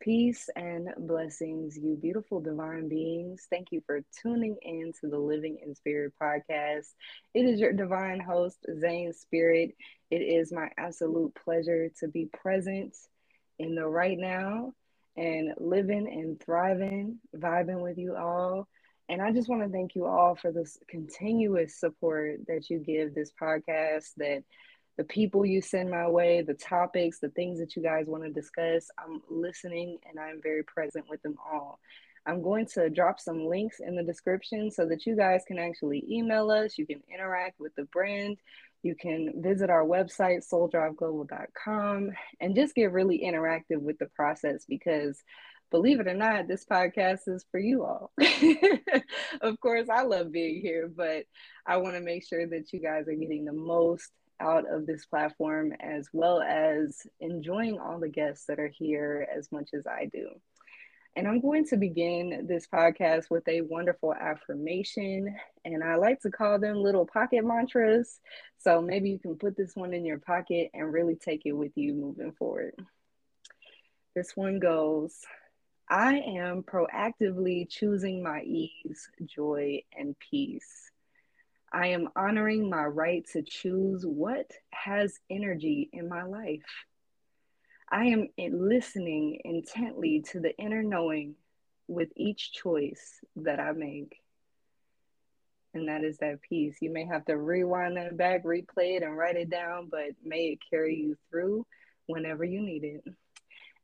Peace and blessings, you beautiful divine beings. Thank you for tuning in to the Living in Spirit podcast. It is your divine host, Zane Spirit. It is my absolute pleasure to be present in the right now and living and thriving, vibing with you all. And I just want to thank you all for this continuous support that you give this podcast, that the people you send my way, the topics, the things that you guys want to discuss. I'm listening and I'm very present with them all. I'm going to drop some links in the description so that you guys can actually email us. You can interact with the brand. You can visit our website, souldriveglobal.com, and just get really interactive with the process because, believe it or not, this podcast is for you all. Of course, I love being here, but I want to make sure that you guys are getting the most out of this platform, as well as enjoying all the guests that are here as much as I do. And I'm going to begin this podcast with a wonderful affirmation, and I like to call them little pocket mantras. So maybe you can put this one in your pocket and really take it with you moving forward. This one goes, I am proactively choosing my ease, joy, and peace. I am honoring my right to choose what has energy in my life. I am listening intently to the inner knowing with each choice that I make. And that is that peace. You may have to rewind that back, replay it, and write it down, but may it carry you through whenever you need it.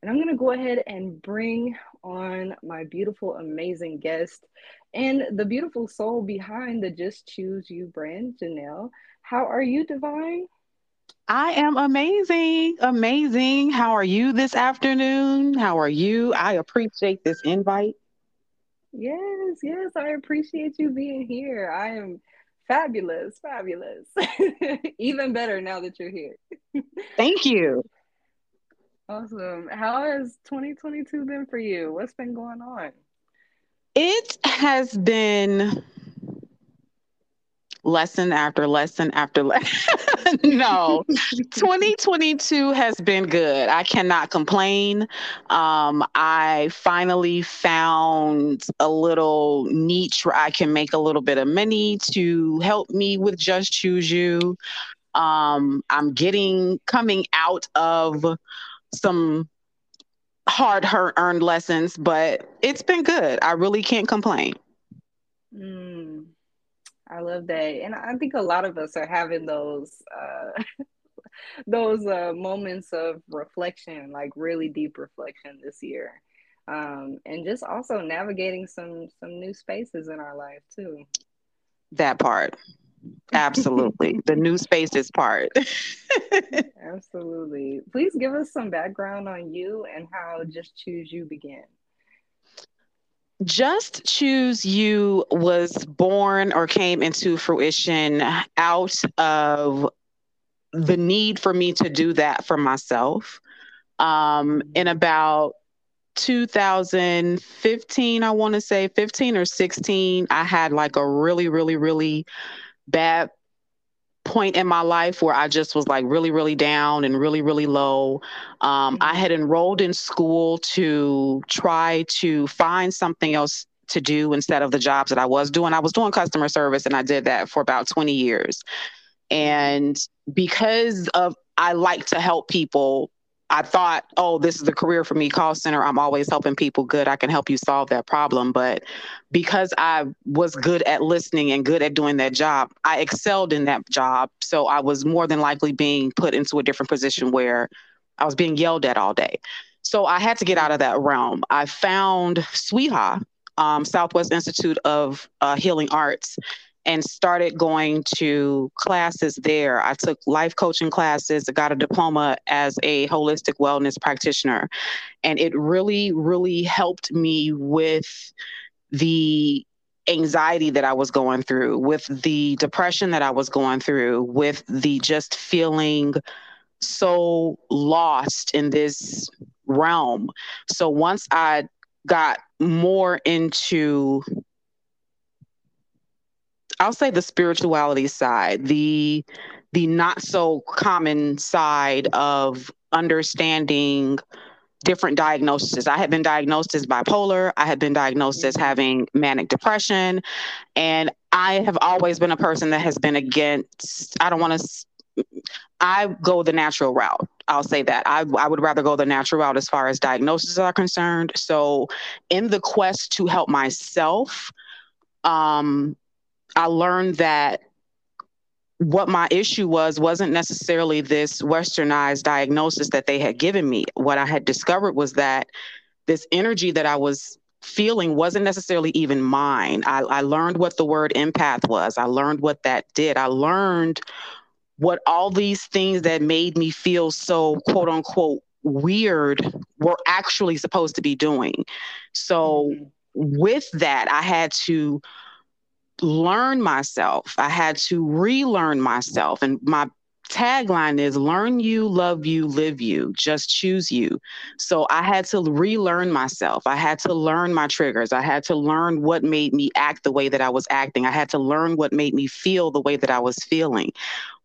And I'm going to go ahead and bring on my beautiful, amazing guest and the beautiful soul behind the Just Choose You brand, Janelle. How are you, Divine? I am amazing, amazing. How are you this afternoon? How are you? I appreciate this invite. Yes, I appreciate you being here. I am fabulous. Even better now that you're here. Thank you. Awesome. How has 2022 been for you? What's been going on? It has been lesson after lesson after lesson. No, 2022 has been good. I cannot complain. I finally found a little niche where I can make a little bit of money to help me with Just Choose You. I'm coming out of some hard-earned lessons, but it's been good. I really can't complain. I love that. And I think a lot of us are having those moments of reflection, like really deep reflection this year. And just also navigating some new spaces in our life too. That part. Absolutely. The new spaces part. Absolutely. Please give us some background on you and how Just Choose You began. Just Choose You was born or came into fruition out of the need for me to do that for myself. In about 2015, I want to say 15 or 16, I had like a really, really, really bad point in my life where I just was like really, really down and really, really low. I had enrolled in school to try to find something else to do instead of the jobs that I was doing. I was doing customer service and I did that for about 20 years. And because of, I like to help people, I thought, oh, this is the career for me, call center. I'm always helping people. Good. I can help you solve that problem. But because I was good at listening and good at doing that job, I excelled in that job. So I was more than likely being put into a different position where I was being yelled at all day. So I had to get out of that realm. I found SWEHA, Southwest Institute of Healing Arts, and started going to classes there. I took life coaching classes, got a diploma as a holistic wellness practitioner. And it really, really helped me with the anxiety that I was going through, with the depression that I was going through, with the just feeling so lost in this realm. So once I got more into, I'll say, the spirituality side, the not so common side of understanding different diagnoses. I had been diagnosed as bipolar. I had been diagnosed as having manic depression. And I have always been a person that has been against, I go the natural route. I'll say that. I would rather go the natural route as far as diagnoses are concerned. So in the quest to help myself, I learned that what my issue wasn't necessarily this westernized diagnosis that they had given me. What I had discovered was that this energy that I was feeling wasn't necessarily even mine. I learned what the word empath was. I learned what that did. I learned what all these things that made me feel so quote unquote weird were actually supposed to be doing. So with that, I had to learn myself. I had to relearn myself. And my tagline is learn you, love you, live you, just choose you. So I had to relearn myself. I had to learn my triggers. I had to learn what made me act the way that I was acting. I had to learn what made me feel the way that I was feeling.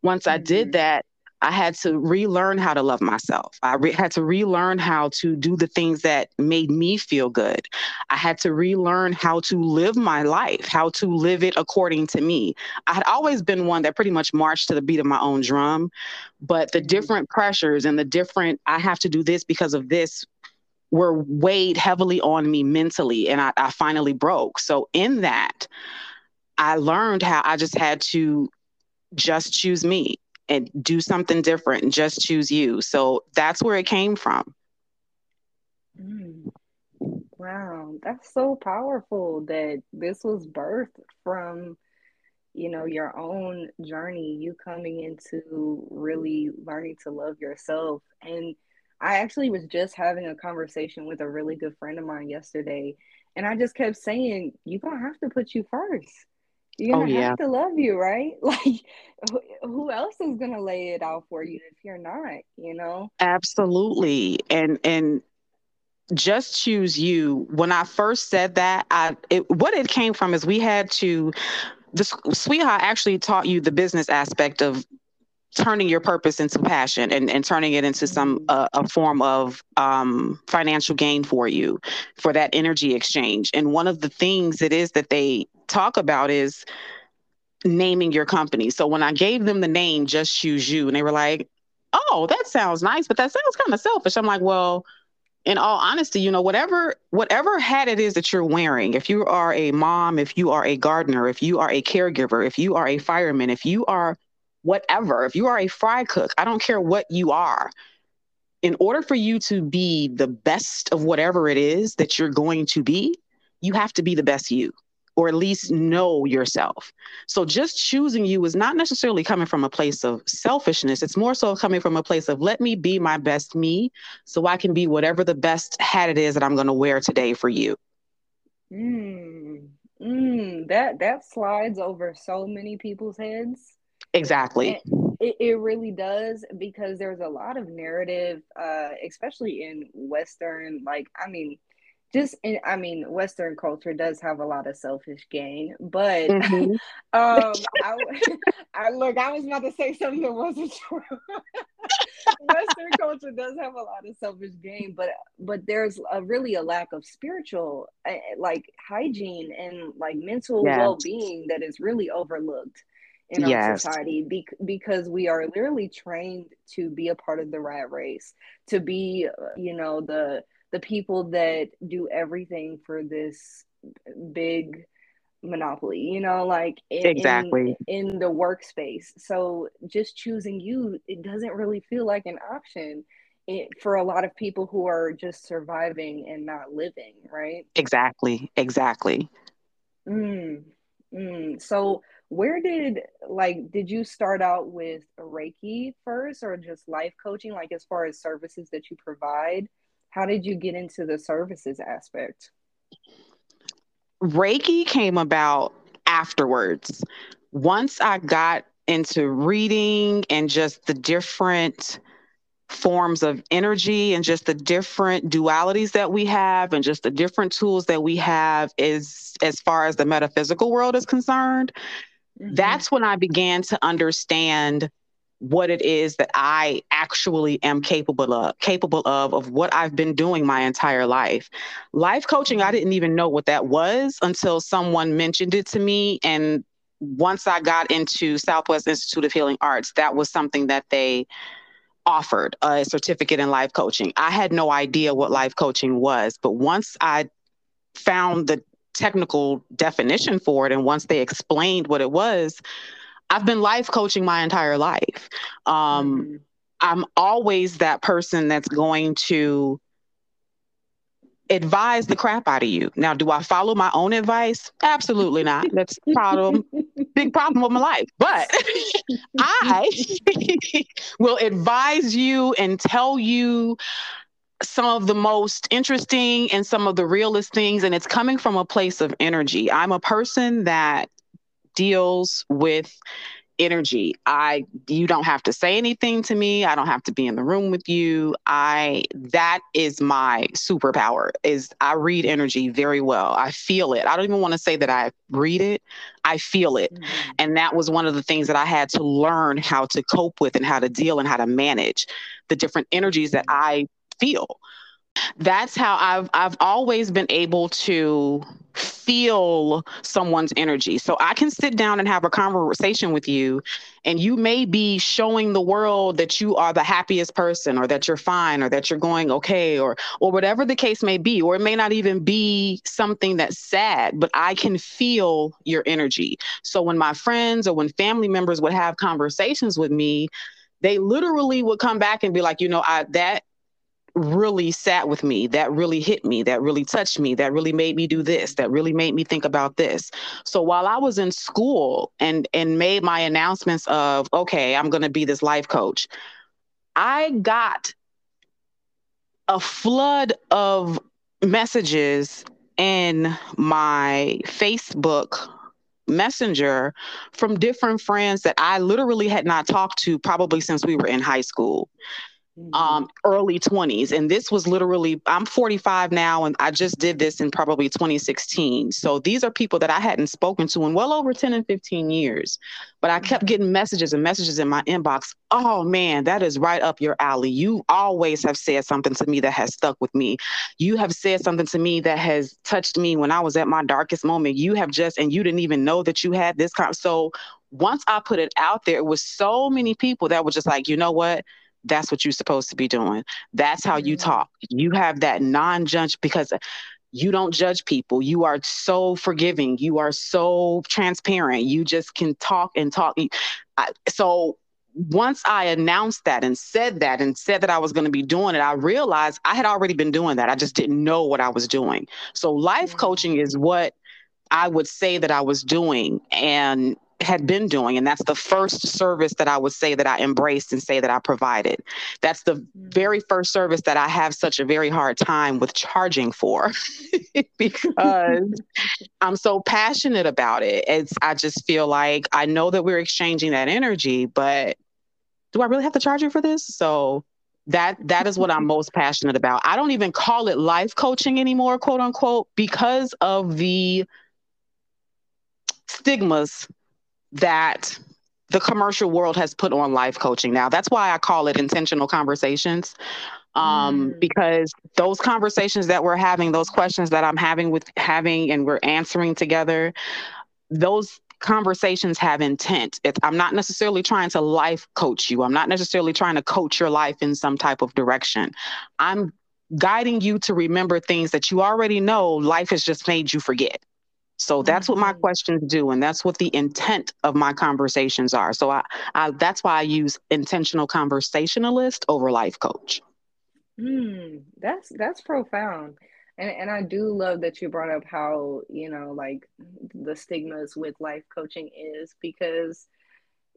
Once I did that, I had to relearn how to love myself. I had to relearn how to do the things that made me feel good. I had to relearn how to live my life, how to live it according to me. I had always been one that pretty much marched to the beat of my own drum, but the different pressures and the different, I have to do this because of this, were weighed heavily on me mentally, and I finally broke. So in that, I learned how I just had to just choose me. And do something different and just choose you. So that's where it came from. Wow. That's so powerful that this was birthed from, you know, your own journey, you coming into really learning to love yourself. And I actually was just having a conversation with a really good friend of mine yesterday. And I just kept saying, you're going to have to put you first. You're going to have to love you, right? Like, who else is going to lay it out for you if you're not, you know? Absolutely. And just choose you. When I first said that, what it came from is we had to, the SWEHA actually taught you the business aspect of turning your purpose into passion and turning it into some a form of financial gain for you, for that energy exchange. And one of the things it is that they talk about is naming your company. So when I gave them the name Just Choose You, and they were like, oh, that sounds nice, but that sounds kind of selfish. I'm like, well, in all honesty, you know, whatever hat it is that you're wearing, if you are a mom, if you are a gardener, if you are a caregiver, if you are a fireman, if you are whatever, if you are a fry cook, I don't care what you are, in order for you to be the best of whatever it is that you're going to be, you have to be the best you, or at least know yourself. So just choosing you is not necessarily coming from a place of selfishness. It's more so coming from a place of let me be my best me so I can be whatever the best hat it is that I'm going to wear today for you. That slides over so many people's heads. Exactly. It really does, because there's a lot of narrative, especially in Western, Western culture does have a lot of selfish gain, but I was about to say something that wasn't true. Western culture does have a lot of selfish gain, but there's really a lack of spiritual, hygiene and mental well-being that is really overlooked in our society, because we are literally trained to be a part of the rat race, to be, you know, the people that do everything for this big monopoly, you know, exactly in the workspace. So just choosing you, it doesn't really feel like an option for a lot of people who are just surviving and not living, right? Exactly. So where did you start out with Reiki first, or just life coaching, as far as services that you provide? How did you get into the services aspect? Reiki came about afterwards. Once I got into reading and just the different forms of energy and just the different dualities that we have and just the different tools that we have is as far as the metaphysical world is concerned, that's when I began to understand what it is that I actually am capable of what I've been doing my entire life. Life coaching, I didn't even know what that was until someone mentioned it to me. And once I got into Southwest Institute of Healing Arts, that was something that they offered, a certificate in life coaching. I had no idea what life coaching was, but once I found the technical definition for it and once they explained what it was, I've been life coaching my entire life. I'm always that person that's going to advise the crap out of you. Now, do I follow my own advice? Absolutely not. That's a problem, big problem with my life. But I will advise you and tell you some of the most interesting and some of the realest things. And it's coming from a place of energy. I'm a person that deals with energy. You don't have to say anything to me. I don't have to be in the room with you. That is my superpower, is I read energy very well. I feel it. I don't even want to say that I read it. I feel it. Mm-hmm. And that was one of the things that I had to learn how to cope with and how to deal and how to manage the different energies that I feel. That's how I've always been able to feel someone's energy. So I can sit down and have a conversation with you, and you may be showing the world that you are the happiest person, or that you're fine, or that you're going okay, or whatever the case may be, or it may not even be something that's sad, but I can feel your energy. So when my friends or when family members would have conversations with me, they literally would come back and be like, that really sat with me, that really hit me, that really touched me, that really made me do this, that really made me think about this. So while I was in school and made my announcements of, okay, I'm going to be this life coach, I got a flood of messages in my Facebook Messenger from different friends that I literally had not talked to probably since we were in high school. Mm-hmm. Early 20s. And this was literally, I'm 45 now, and I just did this in probably 2016. So these are people that I hadn't spoken to in well over 10 and 15 years, but I kept getting messages and messages in my inbox. Oh man, that is right up your alley. You always have said something to me that has stuck with me. You have said something to me that has touched me when I was at my darkest moment. And you didn't even know that you had this. So once I put it out there, it was so many people that were just like, you know what? That's what you're supposed to be doing. That's how you talk. You have that non-judge, because you don't judge people. You are so forgiving. You are so transparent. You just can talk and talk. So once I announced that and said that I was going to be doing it, I realized I had already been doing that. I just didn't know what I was doing. So life coaching is what I would say that I was doing and had been doing. And that's the first service that I would say that I embraced and say that I provided. That's the very first service that I have such a very hard time with charging for because I'm so passionate about it. I just feel like I know that we're exchanging that energy, but do I really have to charge you for this? So that is what I'm most passionate about. I don't even call it life coaching anymore, quote unquote, because of the stigmas that the commercial world has put on life coaching now. That's why I call it intentional conversations, because those conversations that we're having, those questions that I'm having and we're answering together, those conversations have intent. I'm not necessarily trying to life coach you. I'm not necessarily trying to coach your life in some type of direction. I'm guiding you to remember things that you already know life has just made you forget. So that's what my questions do. And that's what the intent of my conversations are. So that's why I use intentional conversationalist over life coach. That's profound. And I do love that you brought up how, like the stigmas with life coaching is, because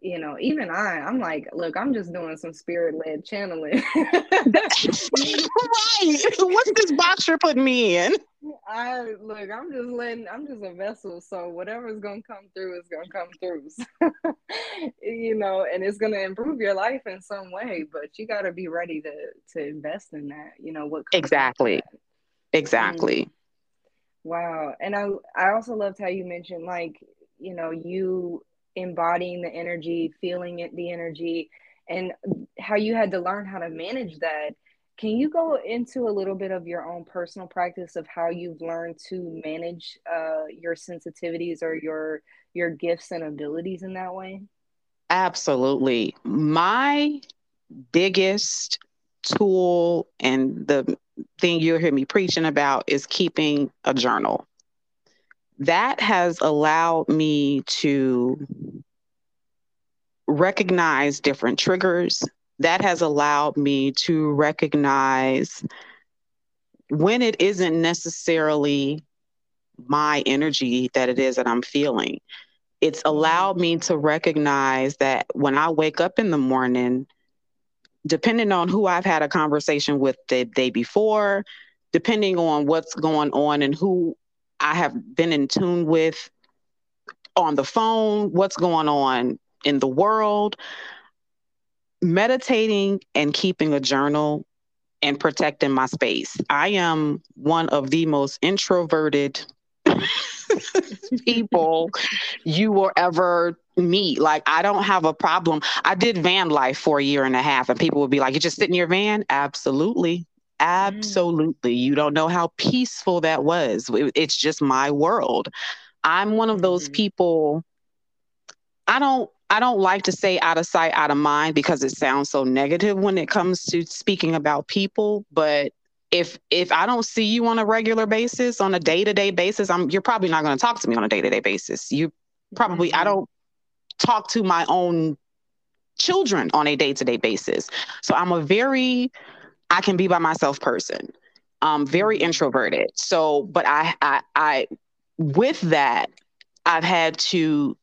even I'm like, look, I'm just doing some spirit-led channeling. Right. What's this box you're putting me in? I'm just a vessel. So whatever's going to come through is going to come through, and it's going to improve your life in some way, but you got to be ready to invest in that, what comes exactly. Exactly. And, wow. And I also loved how you mentioned, you embodying the energy, feeling it, the energy, and how you had to learn how to manage that. Can you go into a little bit of your own personal practice of how you've learned to manage your sensitivities or your gifts and abilities in that way? Absolutely. My biggest tool and the thing you'll hear me preaching about is keeping a journal. That has allowed me to recognize different triggers. That has allowed me to recognize when it isn't necessarily my energy that it is that I'm feeling. It's allowed me to recognize that when I wake up in the morning, depending on who I've had a conversation with the day before, depending on what's going on and who I have been in tune with on the phone, what's going on in the world, meditating and keeping a journal and protecting my space. I am one of the most introverted people you will ever meet. Like, I don't have a problem. I did van life for a year and a half, and people would be like, you just sit in your van? Absolutely. Absolutely. You don't know how peaceful that was. It's just my world. I'm one of those people. I don't like to say out of sight, out of mind, because it sounds so negative when it comes to speaking about people. But if I don't see you on a regular basis, on a day-to-day basis, you're probably not going to talk to me on a day-to-day basis. You probably, I don't talk to my own children on a day-to-day basis. So I'm I can be by myself person. I'm very introverted. So, but I with that, I've had to,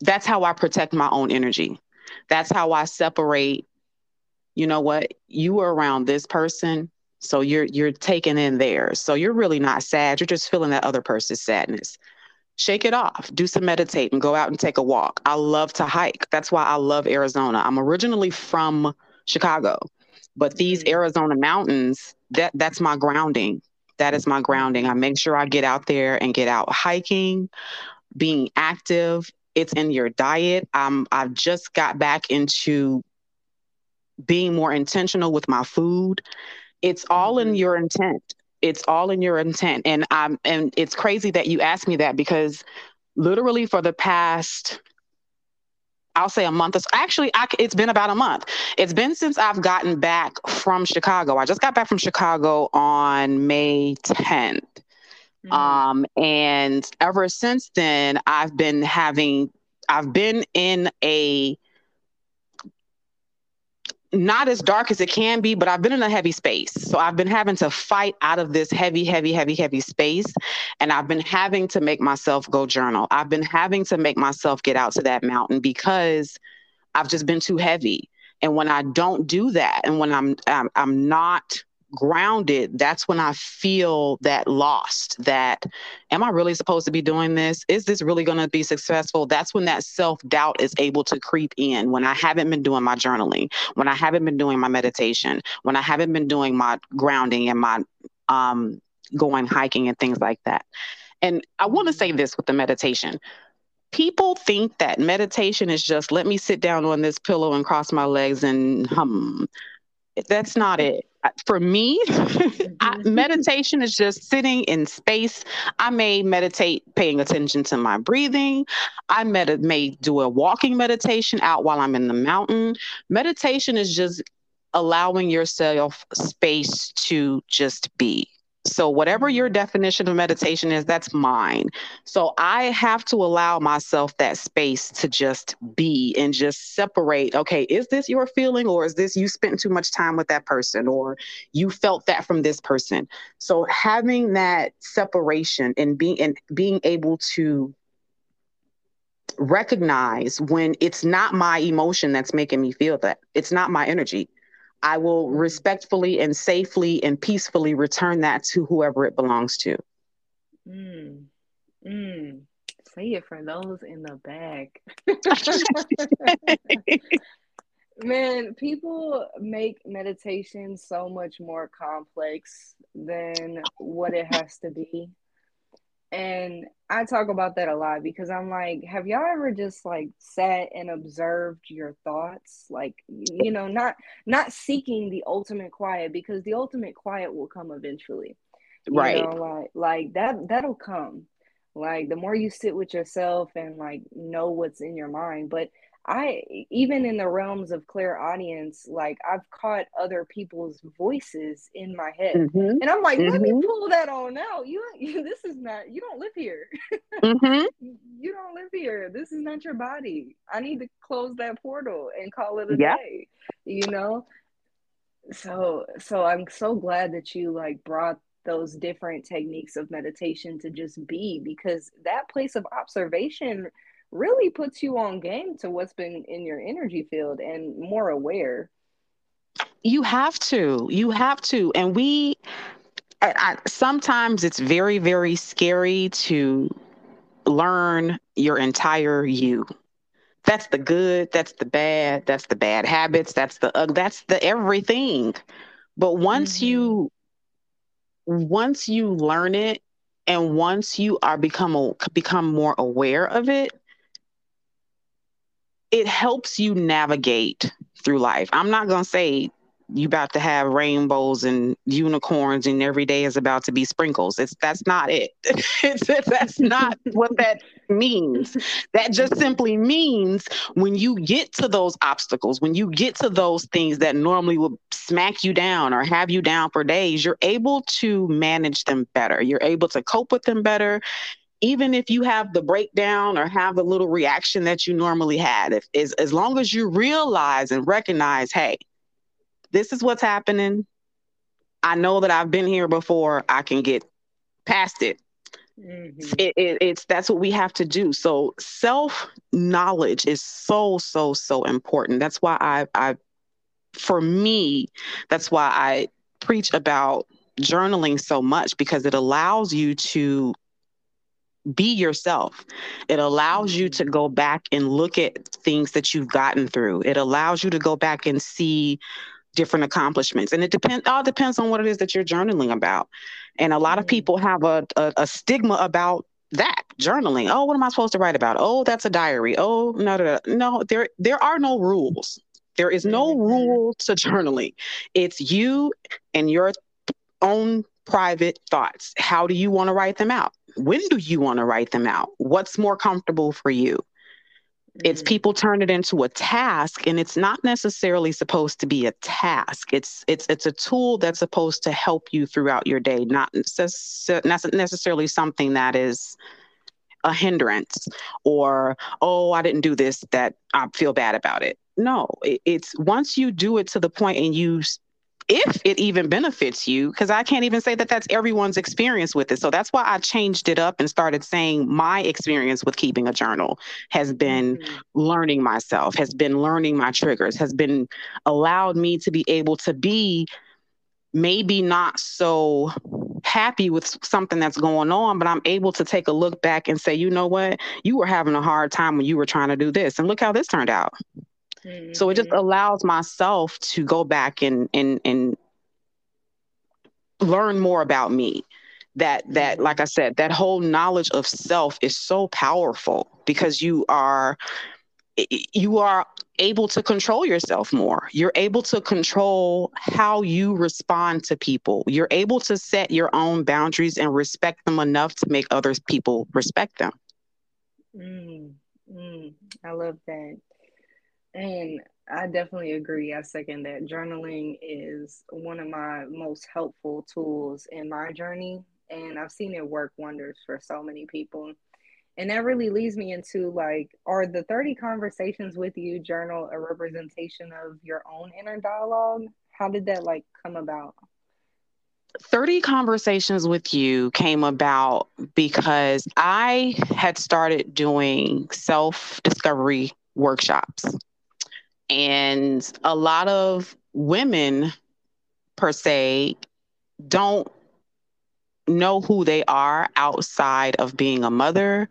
that's how I protect my own energy. That's how I separate, you know what, you were around this person, so you're taking in theirs. So you're really not sad. You're just feeling that other person's sadness. Shake it off. Do some meditating. Go out and take a walk. I love to hike. That's why I love Arizona. I'm originally from Chicago, but these Arizona mountains, that's my grounding. That is my grounding. I make sure I get out there and get out hiking, being active. It's in your diet. I've just got back into being more intentional with my food. It's all in your intent. It's all in your intent. And and it's crazy that you asked me that, because literally for the past, I'll say a month. Actually, it's been about a month. It's been since I've gotten back from Chicago. I just got back from Chicago on May 10th. And ever since then, I've been in a, not as dark as it can be, but I've been in a heavy space. So I've been having to fight out of this heavy space. And I've been having to make myself go journal. I've been having to make myself get out to that mountain because I've just been too heavy. And when I don't do that, and when I'm not grounded, that's when I feel that lost, that am I really supposed to be doing this? Is this really going to be successful? That's when that self-doubt is able to creep in, when I haven't been doing my journaling, when I haven't been doing my meditation, when I haven't been doing my grounding and my going hiking and things like that. And I want to say this with the meditation. People think that meditation is just, let me sit down on this pillow and cross my legs and hum. That's not it. For me, meditation is just sitting in space. I may meditate paying attention to my breathing. I may do a walking meditation out while I'm in the mountain. Meditation is just allowing yourself space to just be. So whatever your definition of meditation is, that's mine. So I have to allow myself that space to just be and just separate. Okay, is this your feeling, or is this you spent too much time with that person, or you felt that from this person? So having that separation and being able to recognize when it's not my emotion that's making me feel that, it's not my energy. I will respectfully and safely and peacefully return that to whoever it belongs to. Say it for those in the back. Man, people make meditation so much more complex than what it has to be. And I talk about that a lot because I'm like, have y'all ever just like sat and observed your thoughts? Like, you know, not seeking the ultimate quiet, because the ultimate quiet will come eventually. Right. You know, like that'll come. Like the more you sit with yourself and like know what's in your mind. But even in the realms of clairaudience, like I've caught other people's voices in my head, mm-hmm. and I'm like, let mm-hmm. me pull that on out. This is not, you don't live here. Mm-hmm. You don't live here. This is not your body. I need to close that portal and call it a day, you know? So I'm so glad that you like brought those different techniques of meditation to just be, because that place of observation really puts you on game to what's been in your energy field and more aware. You have to. And I sometimes it's very, very scary to learn your entire you. That's the good, that's the bad, that's the bad habits, that's the ugly, that's the everything. But once mm-hmm. once you learn it, and once you are become more aware of it, it helps you navigate through life. I'm not going to say you about to have rainbows and unicorns and every day is about to be sprinkles. That's not it. That's not what that means. That just simply means when you get to those obstacles, when you get to those things that normally will smack you down or have you down for days, you're able to manage them better. You're able to cope with them better. Even if you have the breakdown or have the little reaction that you normally had, as long as you realize and recognize, hey, this is what's happening. I know that I've been here before. I can get past it. Mm-hmm. That's what we have to do. So self-knowledge is so, so, so important. That's why I preach about journaling so much, because it allows you to be yourself. It allows you to go back and look at things that you've gotten through. It allows you to go back and see different accomplishments. And it all depends on what it is that you're journaling about. And a lot of people have a stigma about that, journaling. Oh, what am I supposed to write about? Oh, that's a diary. Oh, no. There are no rules. There is no rule to journaling. It's you and your own private thoughts. How do you want to write them out? When do you want to write them out? What's more comfortable for you? It's people turn it into a task, and it's not necessarily supposed to be a task. It's a tool that's supposed to help you throughout your day, not necessarily something that is a hindrance or, oh, I didn't do this, that I feel bad about it. No, it's once you do it to the point and you, if it even benefits you, because I can't even say that that's everyone's experience with it. So that's why I changed it up and started saying my experience with keeping a journal has been learning myself, has been learning my triggers, has been allowed me to be able to be maybe not so happy with something that's going on, but I'm able to take a look back and say, you know what, you were having a hard time when you were trying to do this, and look how this turned out. So it just allows myself to go back and learn more about me. That, like I said, that whole knowledge of self is so powerful, because you are able to control yourself more. You're able to control how you respond to people. You're able to set your own boundaries and respect them enough to make other people respect them. I love that. And I definitely agree. I second that. Journaling is one of my most helpful tools in my journey, and I've seen it work wonders for so many people. And that really leads me into, like, are the 30 Conversations with You journal a representation of your own inner dialogue? How did that, like, come about? 30 Conversations with You came about because I had started doing self-discovery workshops. And a lot of women, per se, don't know who they are outside of being a mother,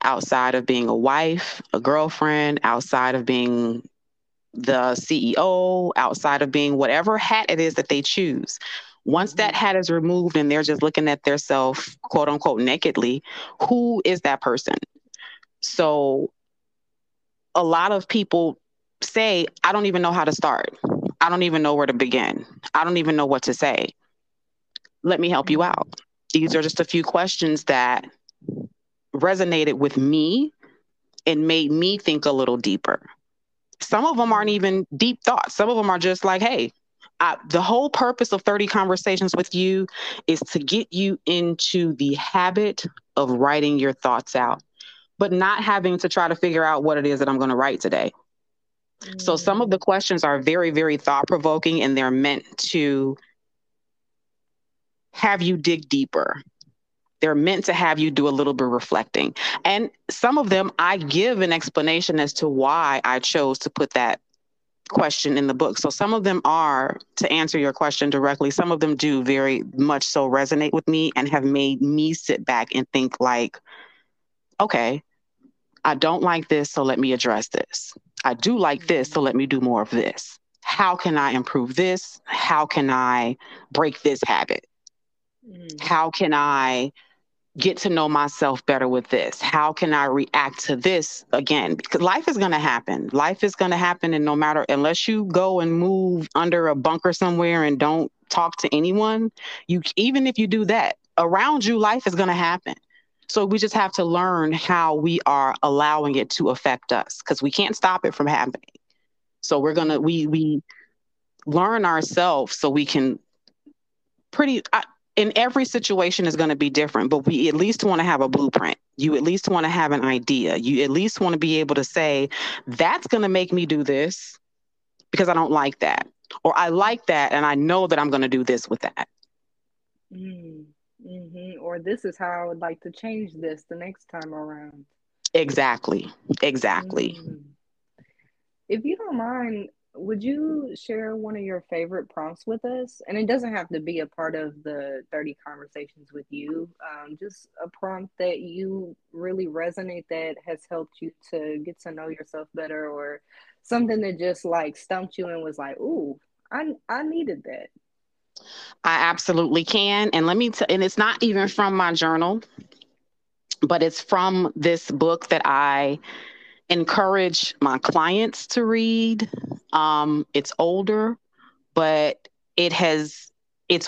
outside of being a wife, a girlfriend, outside of being the CEO, outside of being whatever hat it is that they choose. Once that hat is removed and they're just looking at themselves, quote unquote, nakedly, who is that person? So a lot of people say, I don't even know how to start. I don't even know where to begin. I don't even know what to say. Let me help you out. These are just a few questions that resonated with me and made me think a little deeper. Some of them aren't even deep thoughts. Some of them are just like, hey, the whole purpose of 30 Conversations with You is to get you into the habit of writing your thoughts out, but not having to try to figure out what it is that I'm going to write today. Mm-hmm. So some of the questions are very, very thought-provoking, and they're meant to have you dig deeper. They're meant to have you do a little bit of reflecting. And some of them, I give an explanation as to why I chose to put that question in the book. So some of them are, to answer your question directly, some of them do very much so resonate with me and have made me sit back and think like, okay, I don't like this, so let me address this. I do like this, so let me do more of this. How can I improve this? How can I break this habit? How can I get to know myself better with this? How can I react to this again? Because life is going to happen. Life is going to happen. And no matter, unless you go and move under a bunker somewhere and don't talk to anyone, even if you do that, around you, life is going to happen. So we just have to learn how we are allowing it to affect us, because we can't stop it from happening. So we're going to, we learn ourselves so we can in every situation is going to be different, but we at least want to have a blueprint. You at least want to have an idea. You at least want to be able to say, that's going to make me do this because I don't like that. Or I like that and I know that I'm going to do this with that. Mm-hmm. Or this is how I would like to change this the next time around. Exactly. Mm-hmm. If you don't mind, would you share one of your favorite prompts with us? And it doesn't have to be a part of the 30 Conversations with You. Just a prompt that you really resonate that has helped you to get to know yourself better, or something that just like stumped you and was like, ooh, I needed that. I absolutely can. And and it's not even from my journal, but it's from this book that I encourage my clients to read. It's older, but it's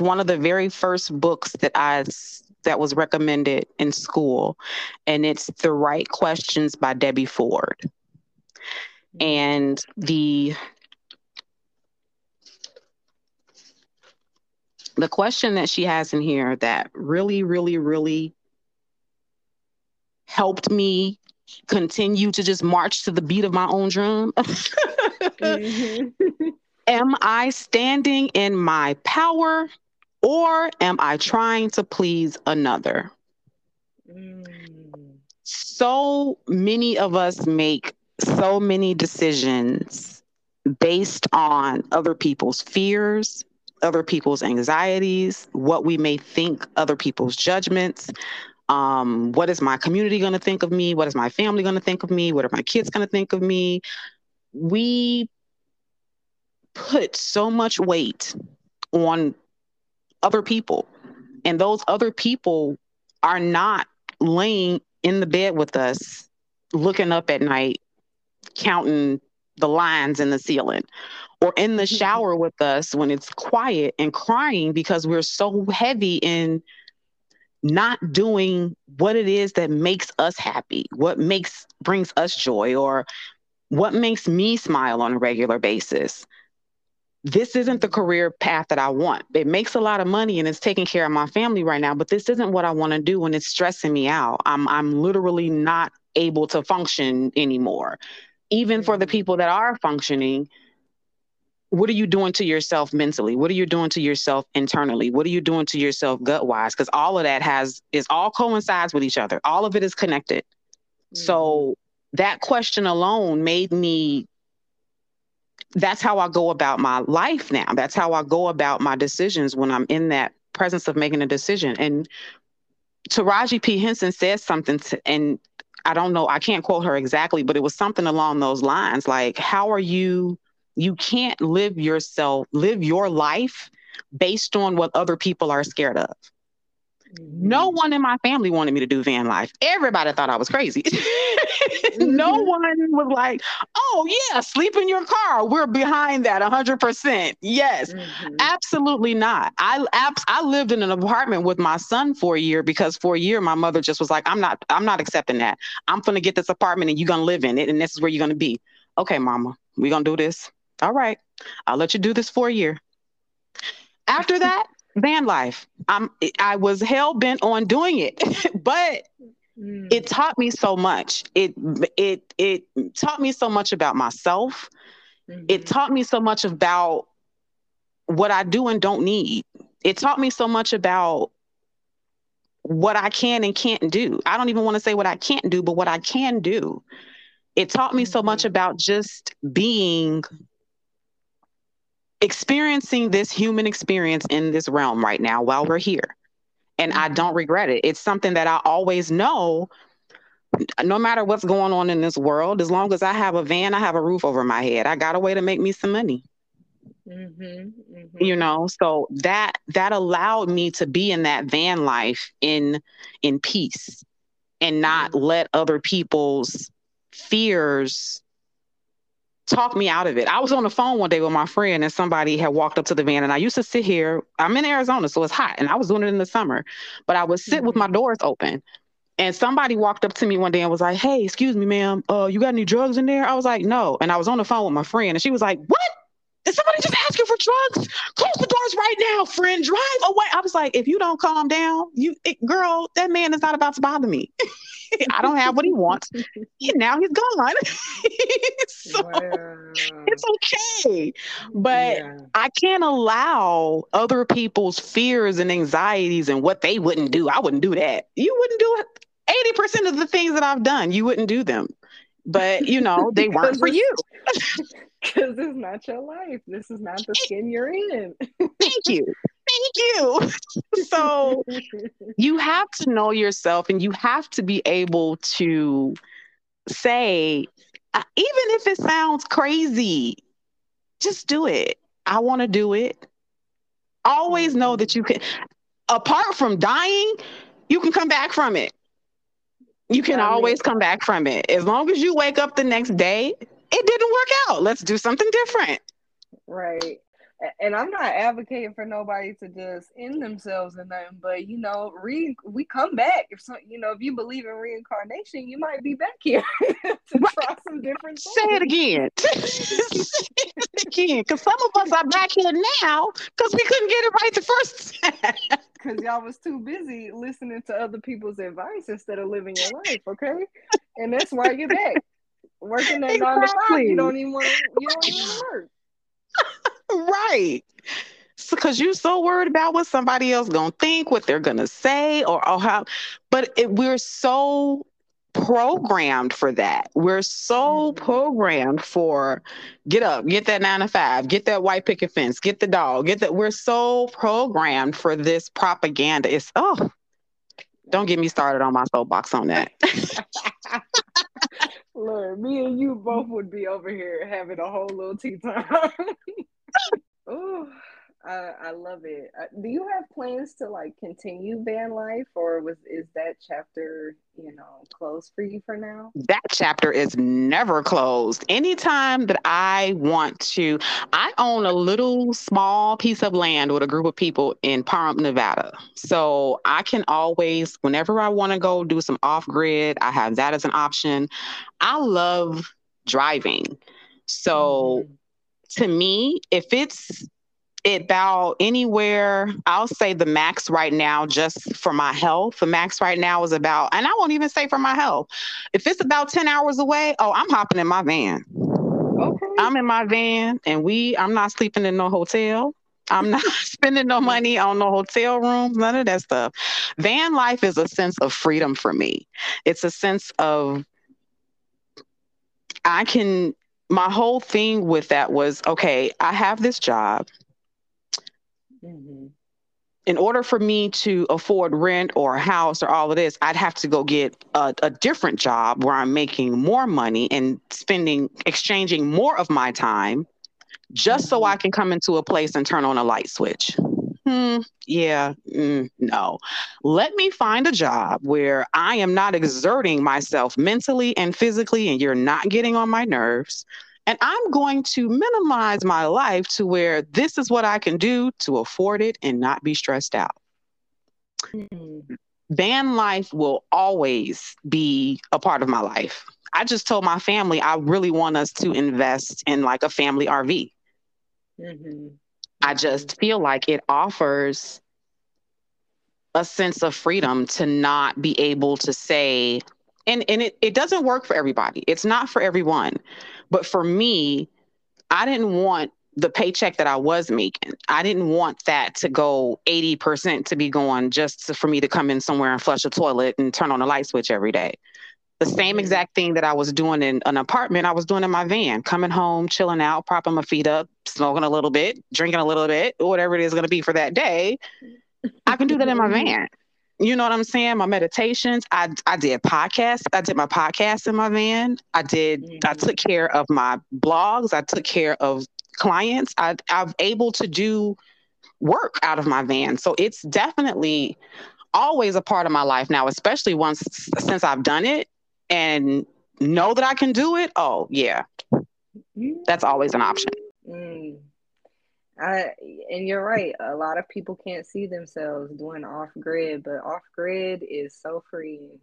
one of the very first books that was recommended in school, and it's The Right Questions by Debbie Ford. And the question that she has in here that really, really, really helped me continue to just march to the beat of my own drum. Mm-hmm. Am I standing in my power, or am I trying to please another? Mm. So many of us make so many decisions based on other people's fears, other people's anxieties, what we may think, other people's judgments. What is my community going to think of me? What is my family going to think of me? What are my kids going to think of me? We put so much weight on other people, and those other people are not laying in the bed with us, looking up at night, counting the lines in the ceiling, or in the shower with us when it's quiet and crying because we're so heavy in not doing what it is that makes us happy, what brings us joy, or what makes me smile on a regular basis. This isn't the career path that I want. It makes a lot of money and it's taking care of my family right now, but this isn't what I want to do, and it's stressing me out. I'm literally not able to function anymore. Even for the people that are functioning, what are you doing to yourself mentally? What are you doing to yourself internally? What are you doing to yourself gut-wise? Because all of that all coincides with each other. All of it is connected. Mm-hmm. So that question alone made me, that's how I go about my life now. That's how I go about my decisions when I'm in that presence of making a decision. And Taraji P. Henson says something, and I don't know, I can't quote her exactly, but it was something along those lines. Like, how are you? You can't live your life based on what other people are scared of. No one in my family wanted me to do van life. Everybody thought I was crazy. No one was like, oh yeah, sleep in your car. We're behind that 100%. Yes, absolutely not. I lived in an apartment with my son for a year because for a year, my mother just was like, I'm not accepting that. I'm going to get this apartment and you're going to live in it. And this is where you're going to be. Okay, mama, we're going to do this. All right. I'll let you do this for a year. After that, van life. I was hell bent on doing it, but it taught me so much. It taught me so much about myself. It taught me so much about what I do and don't need. It taught me so much about what I can and can't do. I don't even want to say what I can't do, but what I can do. It taught me so much about just experiencing this human experience in this realm right now while we're here. And I don't regret it. It's something that I always know, no matter what's going on in this world, as long as I have a van, I have a roof over my head. I got a way to make me some money. You know, so that allowed me to be in that van life in peace and not let other people's fears talk me out of it. I was on the phone one day with my friend and somebody had walked up to the van, and I used to sit here. I'm in Arizona, so it's hot, and I was doing it in the summer, but I would sit with my doors open, and somebody walked up to me one day and was like, hey, excuse me, ma'am, you got any drugs in there? I was like, no. And I was on the phone with my friend, and she was like, what? Did somebody just ask you for drugs? Close the doors right now, friend. Drive away. I was like, if you don't calm down, girl, that man is not about to bother me. I don't have what he wants. And now he's gone. So it's okay. But I can't allow other people's fears and anxieties and what they wouldn't do. I wouldn't do that. You wouldn't do it. 80% of the things that I've done, you wouldn't do them. But, you know, they weren't for you. Because it's not your life. This is not the skin you're in. Thank you. Thank you. So you have to know yourself, and you have to be able to say, even if it sounds crazy, just do it. I want to do it. Always know that you can, apart from dying, you can come back from it. You can always come back from it. As long as you wake up the next day, it didn't work out. Let's do something different. Right. And I'm not advocating for nobody to just end themselves or nothing, but you know, we come back. If if you believe in reincarnation, you might be back here to try some different things. Say it again. Because some of us are back here now because we couldn't get it right the first time. Because y'all was too busy listening to other people's advice instead of living your life, okay? And that's why you're back. Working that 9 to 5, you don't even work. Right. Because you're so worried about what somebody else going to think, what they're going to say, or how. But we're so programmed for that. We're so programmed for get up, get that 9 to 5, get that white picket fence, get the dog, get that. We're so programmed for this propaganda. It's, don't get me started on my soapbox on that. Lord, me and you both would be over here having a whole little tea time. Ooh, I love it. Do you have plans to like continue van life, or is that chapter, closed for you for now? That chapter is never closed. Anytime that I want to, I own a little small piece of land with a group of people in Pahrump, Nevada. So I can always, whenever I want to go do some off grid, I have that as an option. I love driving. So to me, if it's about anywhere, I'll say the max right now, just for my health. The max right now is about, and I won't even say for my health. If it's about 10 hours away, I'm hopping in my van. Okay. I'm in my van, and I'm not sleeping in no hotel. I'm not spending no money on no hotel rooms, none of that stuff. Van life is a sense of freedom for me. It's a sense of, my whole thing with that was, okay, I have this job. In order for me to afford rent or a house or all of this, I'd have to go get a different job where I'm making more money and exchanging more of my time just so I can come into a place and turn on a light switch. no. Let me find a job where I am not exerting myself mentally and physically, and you're not getting on my nerves. And I'm going to minimize my life to where this is what I can do to afford it and not be stressed out. Mm. Van life will always be a part of my life. I just told my family I really want us to invest in like a family RV. Mm-hmm. I just feel like it offers a sense of freedom to not be able to say, and it doesn't work for everybody. It's not for everyone. But for me, I didn't want the paycheck that I was making. I didn't want that to go 80% to be going just for me to come in somewhere and flush a toilet and turn on a light switch every day. The same exact thing that I was doing in an apartment, I was doing in my van, coming home, chilling out, propping my feet up, smoking a little bit, drinking a little bit, whatever it is going to be for that day. I can do that in my van. You know what I'm saying? My meditations, I did podcasts. I did my podcast in my van. I took care of my blogs. I took care of clients. I'm able to do work out of my van. So it's definitely always a part of my life now, especially since I've done it. And know that I can do it. Oh, yeah. That's always an option. Mm. And you're right. A lot of people can't see themselves doing off-grid, but off-grid is so freeing.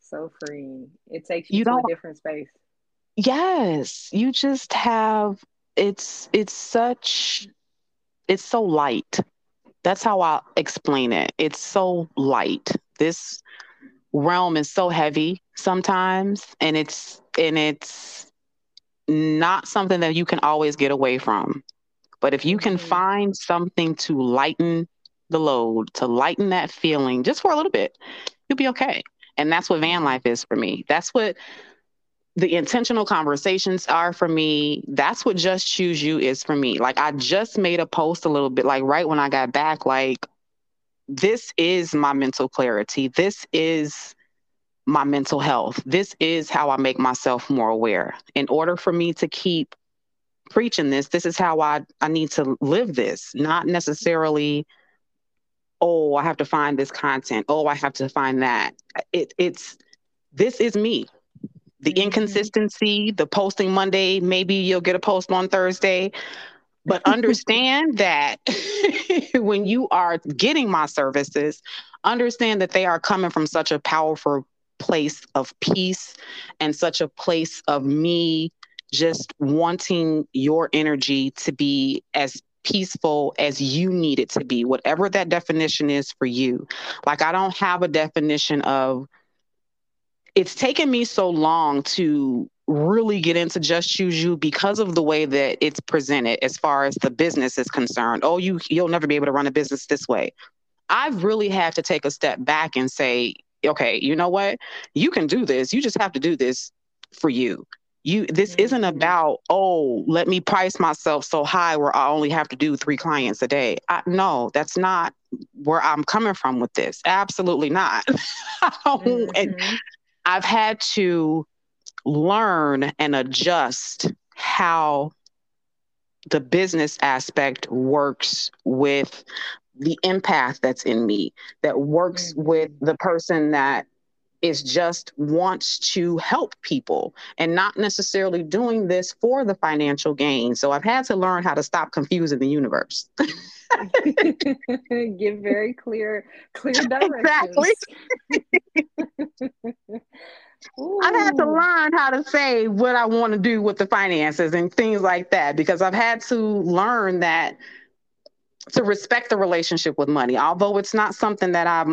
So freeing. It takes you to a different space. Yes. You just have, it's so light. That's how I explain it. It's so light. This realm is so heavy sometimes, and it's not something that you can always get away from. But if you can find something to lighten the load, to lighten that feeling just for a little bit, you'll be okay. And that's what van life is for me. That's what the intentional conversations are for me. That's what Just Choose You is for me. Like, I just made a post a little bit, like right when I got back, like, this is my mental clarity. This is my mental health. This is how I make myself more aware. In order for me to keep preaching this, this is how I need to live this. Not necessarily, oh, I have to find this content. Oh, I have to find that. This is me. The inconsistency, the posting Monday, maybe you'll get a post on Thursday. But understand that when you are getting my services, understand that they are coming from such a powerful place of peace and such a place of me just wanting your energy to be as peaceful as you need it to be, whatever that definition is for you. Like, I don't have a definition of, it's taken me so long to really get into Just Choose You because of the way that it's presented as far as the business is concerned. Oh, you'll never be able to run a business this way. I've really had to take a step back and say, okay, you know what? You can do this. You just have to do this for you. This isn't about, oh, let me price myself so high where I only have to do 3 clients a day. No, that's not where I'm coming from with this. Absolutely not. And I've had to learn and adjust how the business aspect works with the empath that's in me, that works with the person that is just wants to help people and not necessarily doing this for the financial gain. So I've had to learn how to stop confusing the universe. Give very clear directions. Exactly. I've had to learn how to say what I want to do with the finances and things like that, because I've had to learn that to respect the relationship with money, although it's not something that I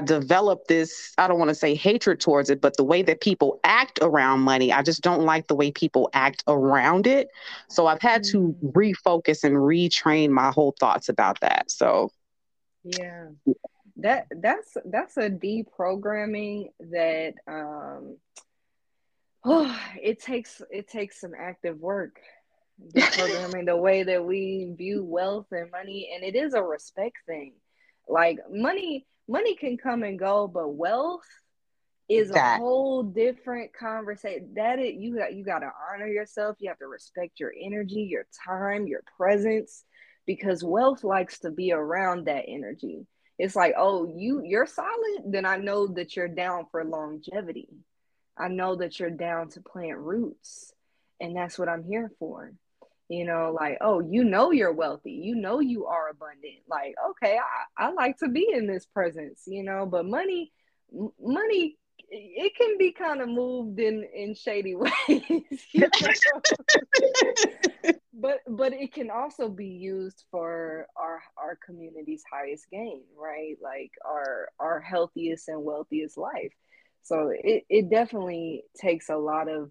developed this, I don't want to say hatred towards it, but the way that people act around money, I just don't like the way people act around it. So I've had to refocus and retrain my whole thoughts about that. So, yeah. That's a deprogramming that it takes some active work, deprogramming the way that we view wealth and money. And it is a respect thing. Like, money can come and go, but wealth is a whole different conversation. You got to honor yourself. You have to respect your energy, your time, your presence. because wealth likes to be around that energy. It's like, oh, you're solid, then I know that you're down for longevity. I know that you're down to plant roots, and that's what I'm here for. You know, like, oh, you know you're wealthy. You know you are abundant. Like, okay, I like to be in this presence, you know, but money, it can be kind of moved in shady ways, you know? But it can also be used for our community's highest gain, right? Like our healthiest and wealthiest life. So it definitely takes a lot of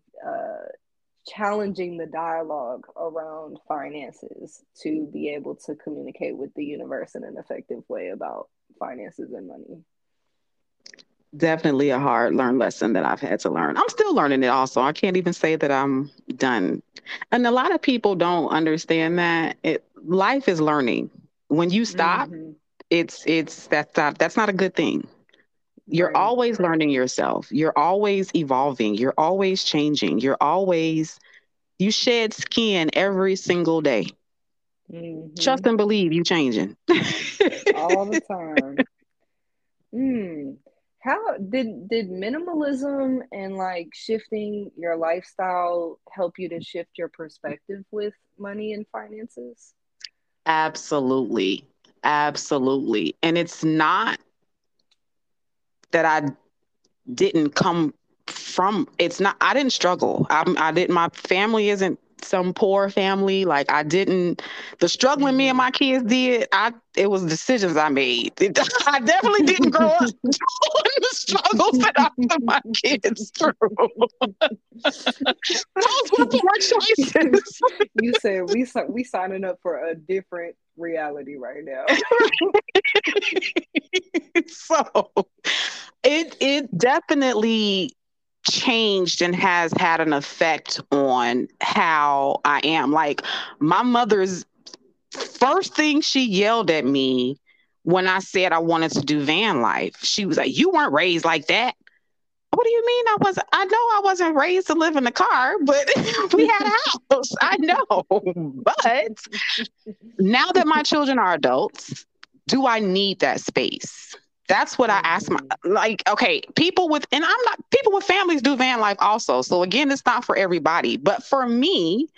challenging the dialogue around finances to be able to communicate with the universe in an effective way about finances and money. Definitely a hard learned lesson that I've had to learn. I'm still learning it also. I can't even say that I'm done. And a lot of people don't understand that life is learning. When you stop, mm-hmm. That's not a good thing. You're right. Always learning yourself. You're always evolving. You're always changing. You shed skin every single day. Mm-hmm. Trust and believe you changing. All the time. How did minimalism and like shifting your lifestyle help you to shift your perspective with money and finances? Absolutely. Absolutely. And it's not that I didn't struggle. My family isn't some poor family. Like the struggling me and my kids did, it was decisions I made. I definitely didn't grow up doing the struggles that I put my kids through. Those were poor choices. You said we signing up for a different reality right now. So it definitely changed and has had an effect on how I am. Like my mother's first thing, she yelled at me when I said I wanted to do van life. She was like, "You weren't raised like that." What do you mean? I know I wasn't raised to live in a car, but we had a house. I know. But now that my children are adults, do I need that space? That's what I ask people with families do van life also. So again, it's not for everybody, but for me,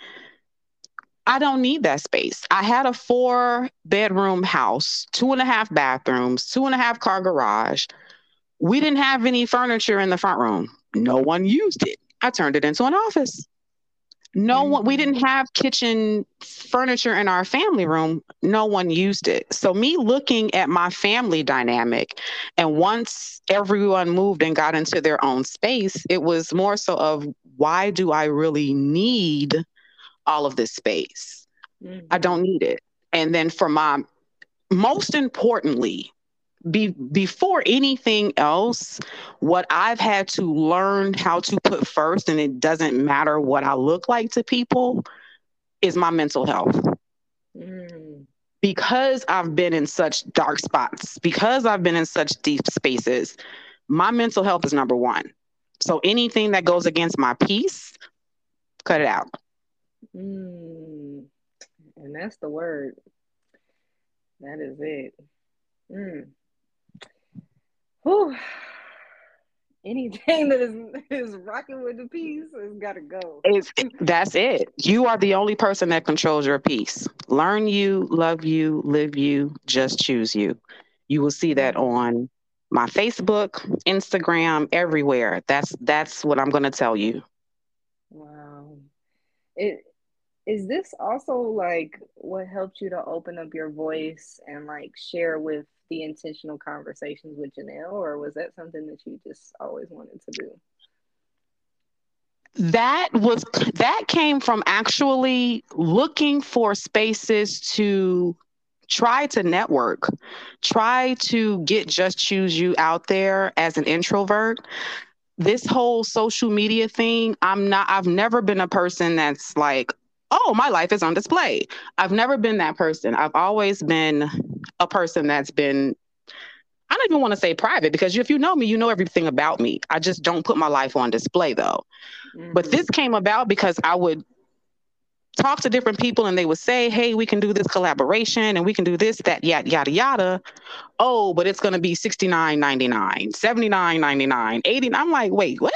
I don't need that space. I had a 4-bedroom house, 2.5 bathrooms, 2.5 car garage. We didn't have any furniture in the front room. No one used it. I turned it into an office. We didn't have kitchen furniture in our family room. No one used it. So me looking at my family dynamic, and once everyone moved and got into their own space, it was more so of, why do I really need all of this space? Mm-hmm. I don't need it. And then most importantly, before anything else, what I've had to learn how to put first, and it doesn't matter what I look like to people, is my mental health. Because I've been in such dark spots, because I've been in such deep spaces, my mental health is number one. So anything that goes against my peace, cut it out. And that's the word. That is it. Whew. Anything that is rocking with the peace has got to go. That's it. You are the only person that controls your peace. Learn you, love you, live you, just choose you. You will see that on my Facebook, Instagram, everywhere. That's what I'm going to tell you. Wow. Is this also like what helped you to open up your voice and like share with the intentional conversations with Janelle, or was that something that you just always wanted to do? That came from actually looking for spaces to try to network, try to get Just Choose You out there as an introvert. This whole social media thing, I've never been a person that's like, oh, my life is on display. I've never been that person. I've always been a person that's been, I don't even want to say private, because if you know me, you know everything about me. I just don't put my life on display though. Mm-hmm. But this came about because I would talk to different people and they would say, hey, we can do this collaboration and we can do this, that, yada, yada, yada. Oh, but it's going to be $69.99, $79.99, $80. I'm like, wait, what?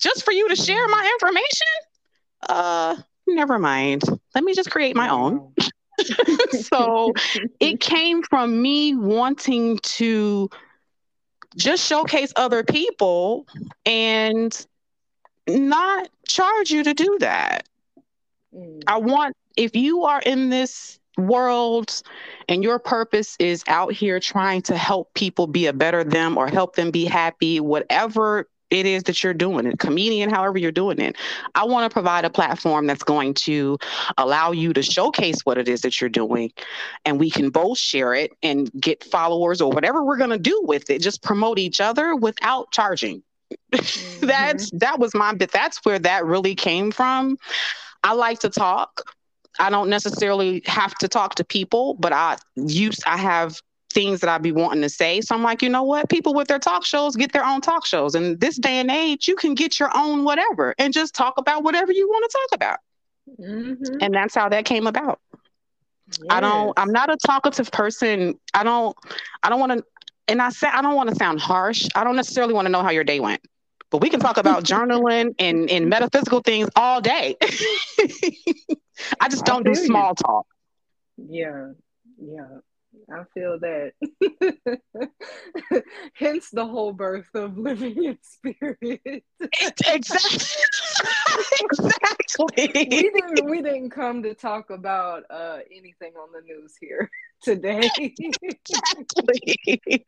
Just for you to share my information? Never mind. Let me just create my own. So it came from me wanting to just showcase other people and not charge you to do that. I want, if you are in this world and your purpose is out here trying to help people be a better them or help them be happy, whatever it is that you're doing, a comedian, however you're doing it, I want to provide a platform that's going to allow you to showcase what it is that you're doing, and we can both share it and get followers or whatever we're going to do with it, just promote each other without charging. Mm-hmm. That's where that really came from. I like to talk. I don't necessarily have to talk to people, but I have things that I'd be wanting to say. So I'm like, you know what? People with their talk shows get their own talk shows. And this day and age, you can get your own whatever and just talk about whatever you want to talk about. Mm-hmm. And that's how that came about. Yes. I'm not a talkative person. I don't want to sound harsh. I don't necessarily want to know how your day went. But we can talk about journaling and metaphysical things all day. I just don't do small talk. Yeah, yeah. I feel that. Hence the whole birth of Living in Spirit. Exactly. Exactly. We didn't come to talk about anything on the news here today. Exactly.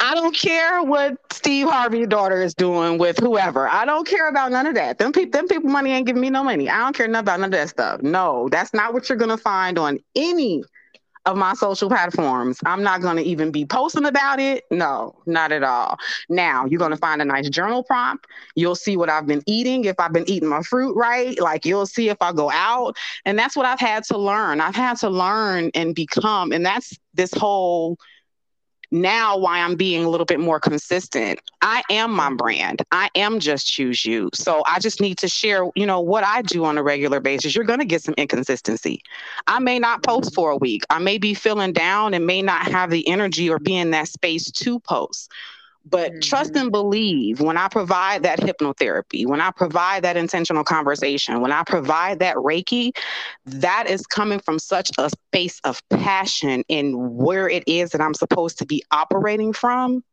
I don't care what Steve Harvey's daughter is doing with whoever. I don't care about none of that. Them people money ain't giving me no money. I don't care nothing about none of that stuff. No, that's not what you're going to find on any of my social platforms. I'm not going to even be posting about it. No, not at all. Now, you're going to find a nice journal prompt. You'll see what I've been eating, if I've been eating my fruit right. Like, you'll see if I go out. And that's what I've had to learn. I've had to learn and become. And that's this whole now why I'm being a little bit more consistent. I am my brand. I am Just Choose You. So I just need to share, you know, what I do on a regular basis. You're going to get some inconsistency. I may not post for a week. I may be feeling down and may not have the energy or be in that space to post. But trust and believe, when I provide that hypnotherapy, when I provide that intentional conversation, when I provide that Reiki, that is coming from such a space of passion in where it is that I'm supposed to be operating from.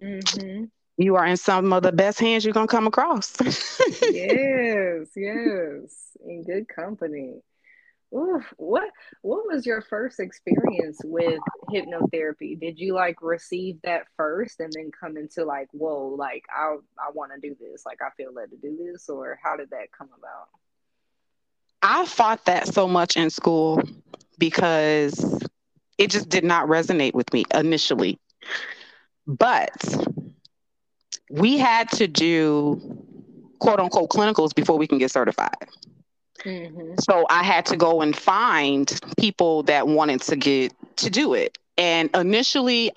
Mm-hmm. You are in some of the best hands you're going to come across. Yes. In good company. Oof, what was your first experience with hypnotherapy? Did you like receive that first and then come into like, whoa, like I want to do this, like I feel led to do this, or how did that come about? I fought that so much in school because it just did not resonate with me initially. But we had to do quote unquote clinicals before we can get certified. Mm-hmm. So I had to go and find people that wanted to get to do it. And initially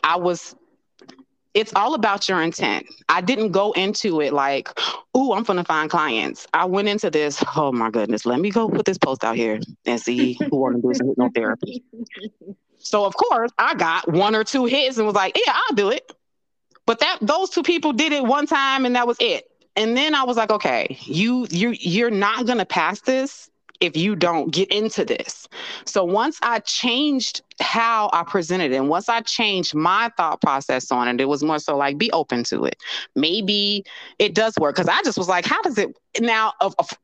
it's all about your intent. I didn't go into it like, ooh, I'm going to find clients. I went into this, oh my goodness, let me go put this post out here and see who want to do some hypnotherapy. So of course I got one or two hits and was like, yeah, I'll do it. But those two people did it one time and that was it. And then I was like, okay, you're not going to pass this if you don't get into this. So once I changed how I presented it, and once I changed my thought process on it, it was more so like, be open to it. Maybe it does work. Because I just was like, how does it now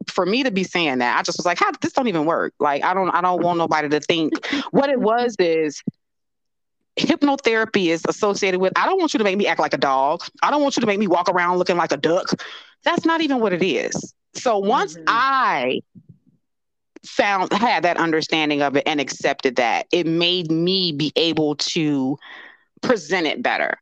for me to be saying that? I just was like, how this don't even work. Like, I don't want nobody to think what it was is. Hypnotherapy is associated with, I don't want you to make me act like a dog. I don't want you to make me walk around looking like a duck. That's not even what it is. So once I had that understanding of it and accepted that, it made me be able to present it better.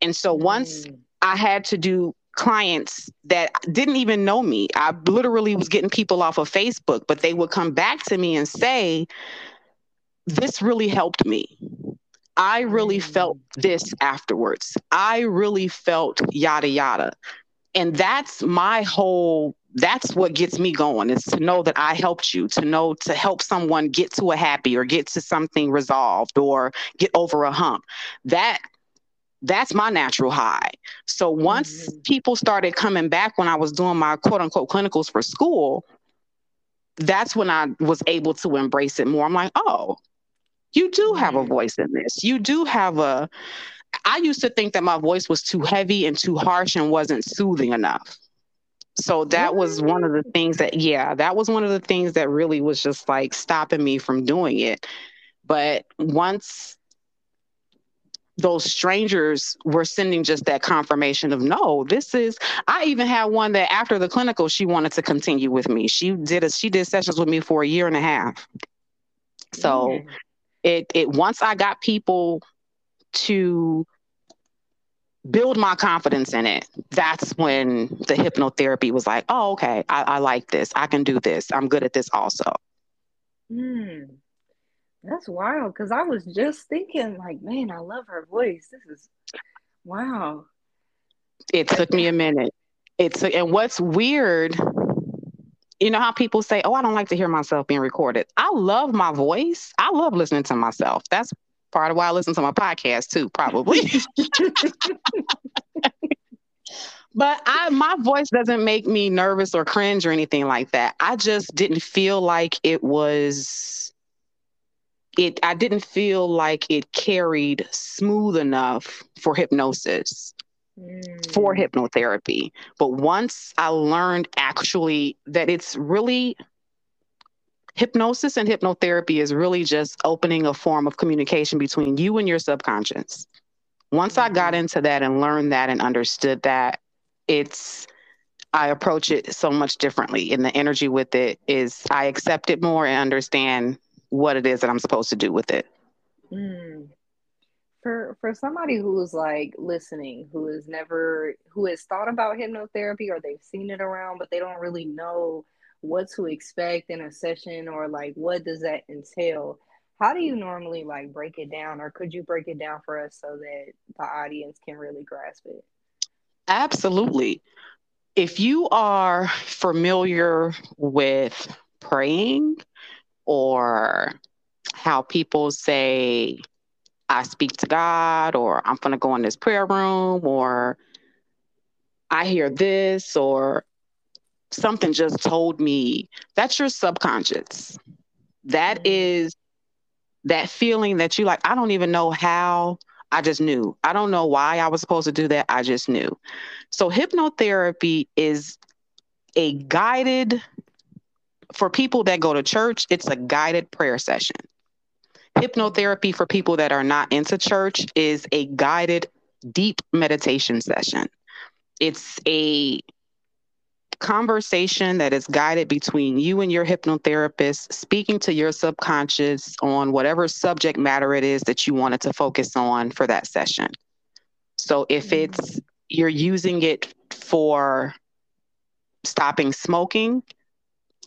And so once I had to do clients that didn't even know me, I literally was getting people off of Facebook, but they would come back to me and say, this really helped me. I really felt this afterwards. I really felt yada, yada. And that's my whole that's what gets me going, is to know that I helped you, to know to help someone get to a happy or get to something resolved or get over a hump. That's my natural high. So once people started coming back when I was doing my quote unquote clinicals for school, that's when I was able to embrace it more. I'm like, oh, you do have a voice in this. You do have a, I used to think that my voice was too heavy and too harsh and wasn't soothing enough. So that was one of the things that, that was one of the things that really was just like stopping me from doing it. But once those strangers were sending just that confirmation of, no, this is, I even had one that after the clinical, she wanted to continue with me. She did sessions with me for a year and a half. So it once I got people to build my confidence in it, that's when the hypnotherapy was like, oh, okay, I like this. I can do this. I'm good at this also. That's wild, because I was just thinking like, man, I love her voice. This is, wow. It took me a minute. And what's weird, you know how people say, oh, I don't like to hear myself being recorded. I love my voice. I love listening to myself. That's part of why I listen to my podcast too, probably. But my voice doesn't make me nervous or cringe or anything like that. I just didn't feel like I didn't feel like it carried smooth enough for hypnosis, for hypnotherapy. But once I learned actually that it's really hypnosis and hypnotherapy is really just opening a form of communication between you and your subconscious. Once I got into that and learned that and understood that, I approach it so much differently. And the energy with it is I accept it more and understand what it is that I'm supposed to do with it. For somebody who's like listening, who has thought about hypnotherapy or they've seen it around, but they don't really know what to expect in a session or like, what does that entail? How do you normally like break it down, or could you break it down for us so that the audience can really grasp it? Absolutely. If you are familiar with praying, or how people say, I speak to God, or I'm going to go in this prayer room, or I hear this, or something just told me, that's your subconscious. That is that feeling that you like, I don't even know how, I just knew. I don't know why I was supposed to do that. I just knew. So hypnotherapy is a guided, for people that go to church, it's a guided prayer session. Hypnotherapy for people that are not into church is a guided deep meditation session. It's a conversation that is guided between you and your hypnotherapist, speaking to your subconscious on whatever subject matter it is that you wanted to focus on for that session. So if it's, you're using it for stopping smoking,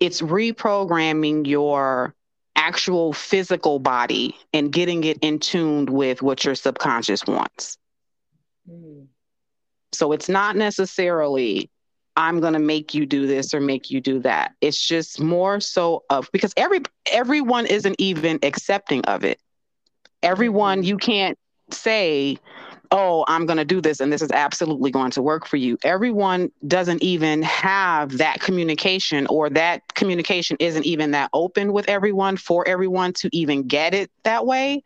it's reprogramming your actual physical body and getting it in tune with what your subconscious wants. So it's not necessarily, I'm going to make you do this or make you do that. It's just more so of, because everyone isn't even accepting of it. Everyone, you can't say, oh, I'm going to do this and this is absolutely going to work for you. Everyone doesn't even have that communication, or that communication isn't even that open with everyone for everyone to even get it that way.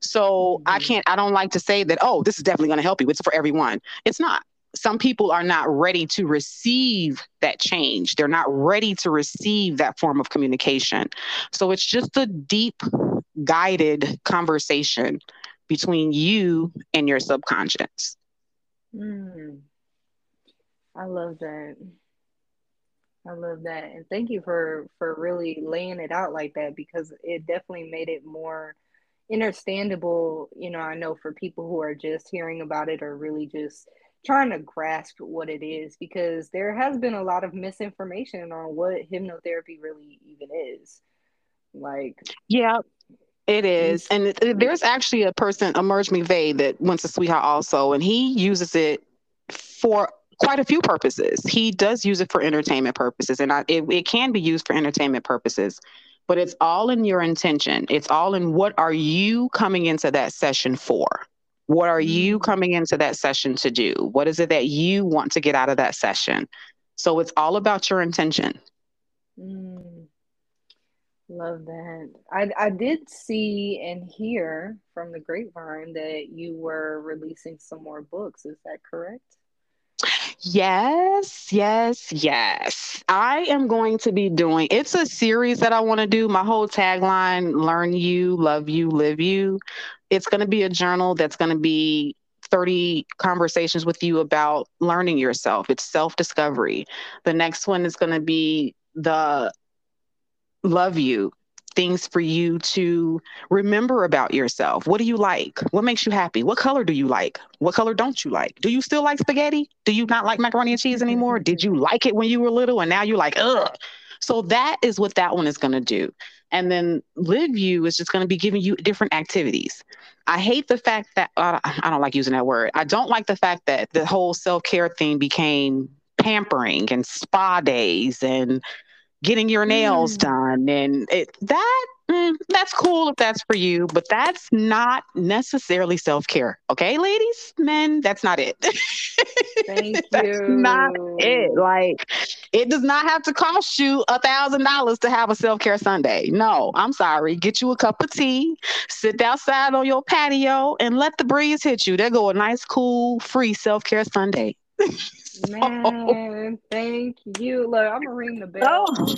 So I don't like to say that, oh, this is definitely going to help you. It's for everyone. It's not. Some people are not ready to receive that change. They're not ready to receive that form of communication. So it's just a deep, guided conversation between you and your subconscious. I love that. And thank you for really laying it out like that, because it definitely made it more understandable. You know, I know for people who are just hearing about it or really just trying to grasp what it is, because there has been a lot of misinformation on what hypnotherapy really even is. Like, yeah. It is. And there's actually a person, Emerge Me Vay, that went to SWEHA also, and he uses it for quite a few purposes. He does use it for entertainment purposes, and it can be used for entertainment purposes, but it's all in your intention. It's all in what are you coming into that session for? What are you coming into that session to do? What is it that you want to get out of that session? So it's all about your intention. Love that. I did see and hear from the grapevine that you were releasing some more books. Is that correct? Yes. I am going to be doing, it's a series that I want to do. My whole tagline, learn you, love you, live you. It's going to be a journal that's going to be 30 conversations with you about learning yourself. It's self-discovery. The next one is going to be the love you, things for you to remember about yourself. What do you like? What makes you happy? What color do you like? What color don't you like? Do you still like spaghetti? Do you not like macaroni and cheese anymore? Did you like it when you were little and now you're like, ugh? So that is what that one is going to do. And then Live You is just going to be giving you different activities. I hate the fact that, I don't like using that word. I don't like the fact that the whole self-care thing became pampering and spa days and getting your nails done. And that's cool if that's for you, but that's not necessarily self-care. Okay, ladies, men, that's not it. Thank you. Not it. Like, it does not have to cost you $1,000 to have a self-care Sunday. No, I'm sorry. Get you a cup of tea, sit outside on your patio and let the breeze hit you. There go a nice, cool, free self-care Sunday. Man, thank you. Look, I'm gonna ring the bell. Oh,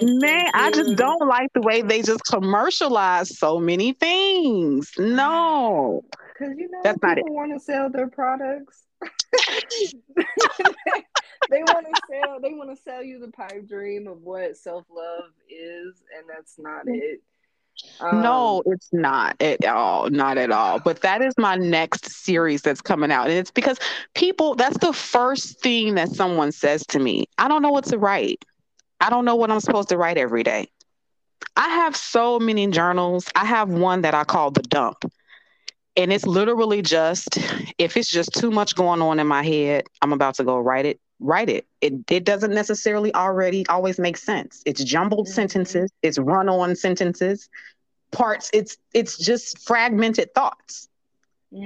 man, I just don't like the way they just commercialize so many things. No, because you know that's people want to sell their products. They want to sell you the pipe dream of what self-love is, and that's not it. No, it's not at all. Not at all. But that is my next series that's coming out. And it's because people, that's the first thing that someone says to me. I don't know what to write. I don't know what I'm supposed to write every day. I have so many journals. I have one that I call The Dump. And it's literally just, if it's just too much going on in my head, I'm about to go write it. It doesn't necessarily already always make sense. It's jumbled sentences. It's run-on sentences, parts. It's just fragmented thoughts,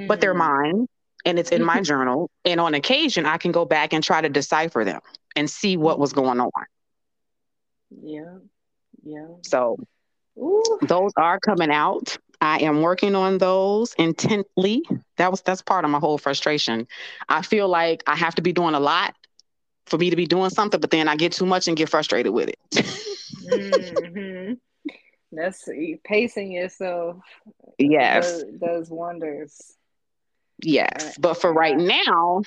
but they're mine and it's in my journal. And on occasion, I can go back and try to decipher them and see what was going on. Yeah. So those are coming out. I am working on those intently. That's part of my whole frustration. I feel like I have to be doing a lot for me to be doing something, but then I get too much and get frustrated with it. That's pacing yourself. Yes. Does wonders. Yes. But for right now,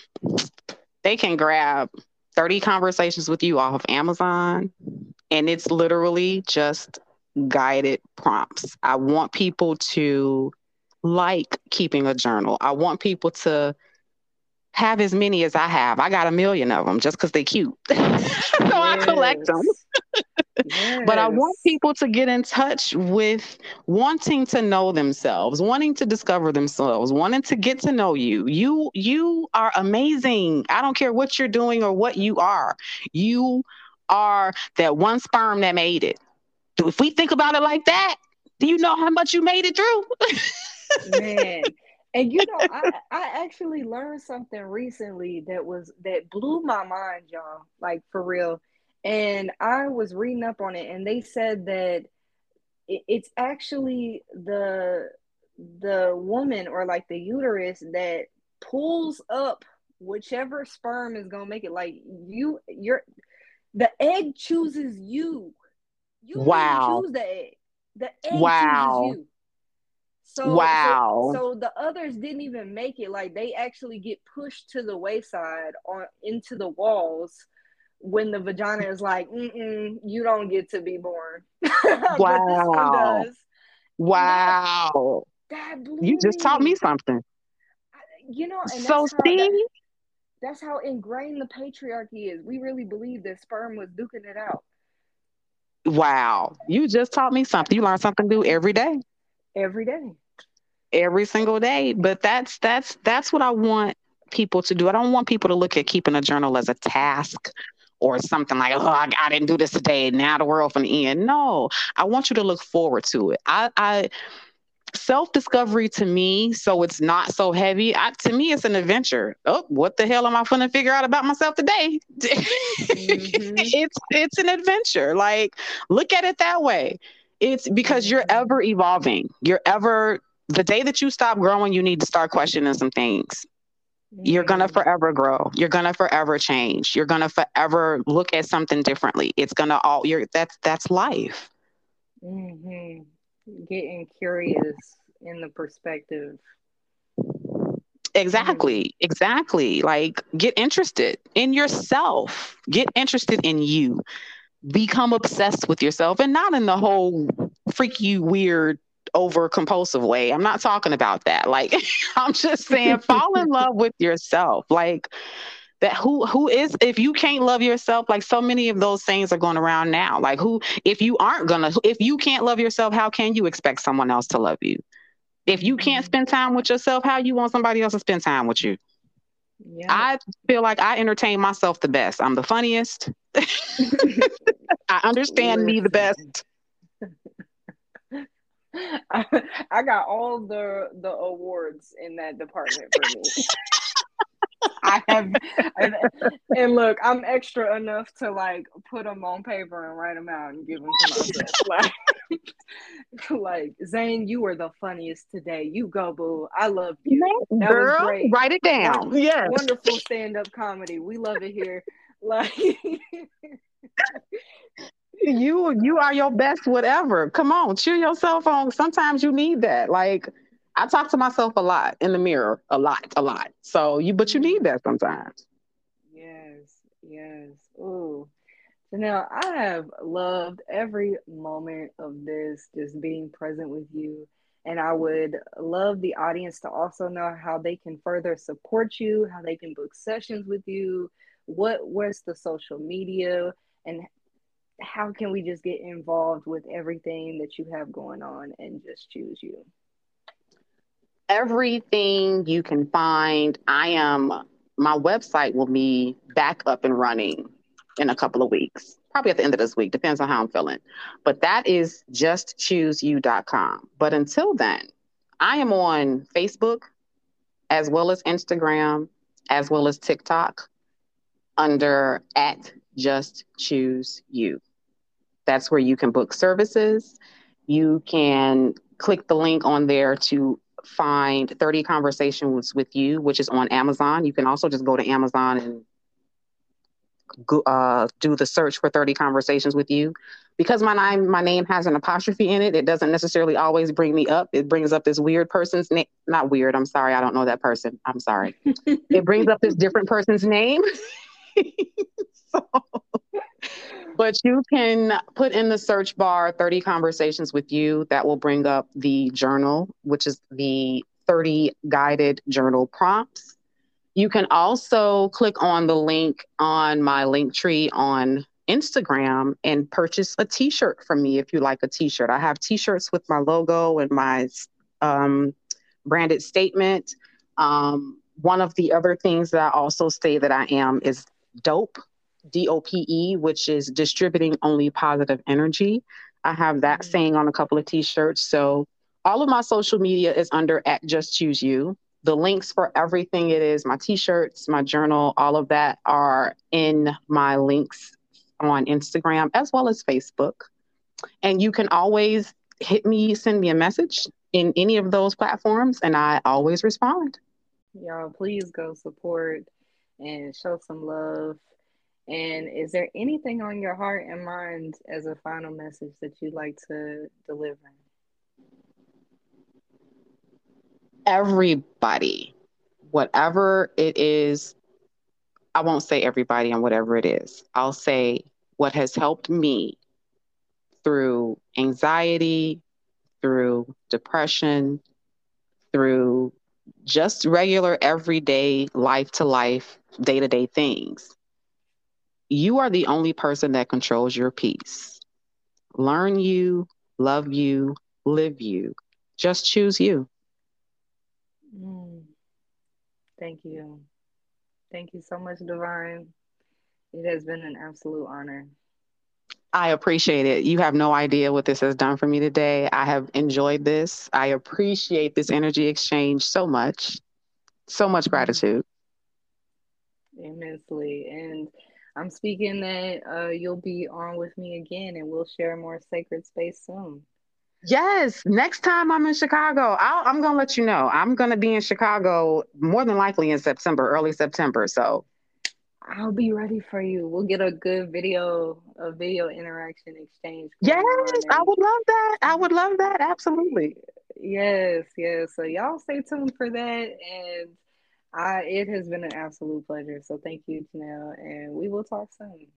they can grab 30 Conversations with You off of Amazon. And it's literally just guided prompts. I want people to like keeping a journal. I want people to have as many as I have. I got 1 million of them just because they're cute. So I collect them. But I want people to get in touch with wanting to know themselves, wanting to discover themselves, wanting to get to know you. You are amazing. I don't care what you're doing or what you are. You are that one sperm that made it. If we think about it like that, do you know how much you made it through? Man. And you know, I actually learned something recently that blew my mind, y'all, like for real. And I was reading up on it and they said that it's actually the woman or like the uterus that pulls up whichever sperm is going to make it. Like the egg chooses you. You choose the egg. The egg chooses you. So the others didn't even make it. Like they actually get pushed to the wayside or into the walls when the vagina is like, you don't get to be born. But this one does. Wow. That blew you just taught me something. That's how ingrained the patriarchy is. We really believe that sperm was duking it out. Wow. You just taught me something. You learn something new every day. Every single day. But that's what I want people to do. I don't want people to look at keeping a journal as a task or something like, oh, I didn't do this today. Now the world from the end. No, I want you to look forward to it. I self-discovery to me, so it's not so heavy. To me, it's an adventure. Oh, what the hell am I going to figure out about myself today? Mm-hmm. It's an adventure. Like, look at it that way. It's because you're ever evolving. The day that you stop growing, you need to start questioning some things. You're going to forever grow. You're going to forever change. You're going to forever look at something differently. It's going to all, that's life. Mm-hmm. Getting curious in the perspective. Exactly. Like, get interested in yourself. Get interested in you. Become obsessed with yourself, and not in the whole freaky, weird, over-compulsive way. I'm not talking about that. Like, I'm just saying, fall in love with yourself. Like, that who is, if you can't love yourself, like, so many of those things are going around now. Like, if you can't love yourself, how can you expect someone else to love you? If you can't spend time with yourself, how you want somebody else to spend time with you? Yeah. I feel like I entertain myself the best. I'm the funniest. I understand me the best. I got all the awards in that department for me. I have, and look, I'm extra enough to like put them on paper and write them out and give them to myself. Like, Zane, you were the funniest today. You go, boo. I love you. That girl, was great. Write it down. Yes. Wonderful stand-up comedy. We love it here. Like, you are your best whatever. Come on, cheer yourself on. Sometimes you need that. Like, I talk to myself a lot in the mirror, a lot. So but you need that sometimes. Yes. Ooh. So now, I have loved every moment of this, just being present with you. And I would love the audience to also know how they can further support you, how they can book sessions with you. Where's the social media, and how can we just get involved with everything that you have going on and Just Choose You? Everything you can find. My website will be back up and running in a couple of weeks, probably at the end of this week, depends on how I'm feeling. But that is justchooseyou.com. But until then, I am on Facebook, as well as Instagram, as well as TikTok, under @ Just Choose You. That's where you can book services. You can click the link on there to find 30 Conversations with You, which is on Amazon. You can also just go to Amazon and do the search for 30 Conversations with You. Because my name has an apostrophe in it, it doesn't necessarily always bring me up. It brings up this weird person's name. Not weird, I'm sorry, I don't know that person. I'm sorry. It brings up this different person's name. So, but you can put in the search bar 30 Conversations with You. That will bring up the journal, which is the 30 guided journal prompts. You can also click on the link on my Linktree on Instagram and purchase a t-shirt from me if you like a t-shirt. I have t-shirts with my logo and my branded statement. One of the other things that I also say that I am is DOPE, DOPE, which is distributing only positive energy. I have that saying on a couple of t-shirts. So all of my social media is under @ Just Choose You. The links for everything it is, my t-shirts, my journal, all of that are in my links on Instagram as well as Facebook. And you can always send me a message in any of those platforms, and I always respond. Y'all, please go support and show some love. And is there anything on your heart and mind as a final message that you'd like to deliver? Everybody, whatever it is, I won't say everybody and whatever it is. I'll say what has helped me through anxiety, through depression, through just regular everyday life-to-life, day-to-day things. You are the only person that controls your peace. Learn you, love you, live you. Just choose you. Thank you. Thank you so much, Divine. It has been an absolute honor. I appreciate it. You have no idea what this has done for me today. I have enjoyed this. I appreciate this energy exchange so much. So much gratitude. Immensely. And I'm speaking that you'll be on with me again and we'll share more sacred space soon. Yes. Next time I'm in Chicago, I'm going to let you know. I'm going to be in Chicago more than likely in September, early September. So I'll be ready for you. We'll get a good video interaction exchange. Yes, I would love that. I would love that. Absolutely. Yes, yes. So y'all stay tuned for that. And it has been an absolute pleasure. So thank you, Janelle. And we will talk soon.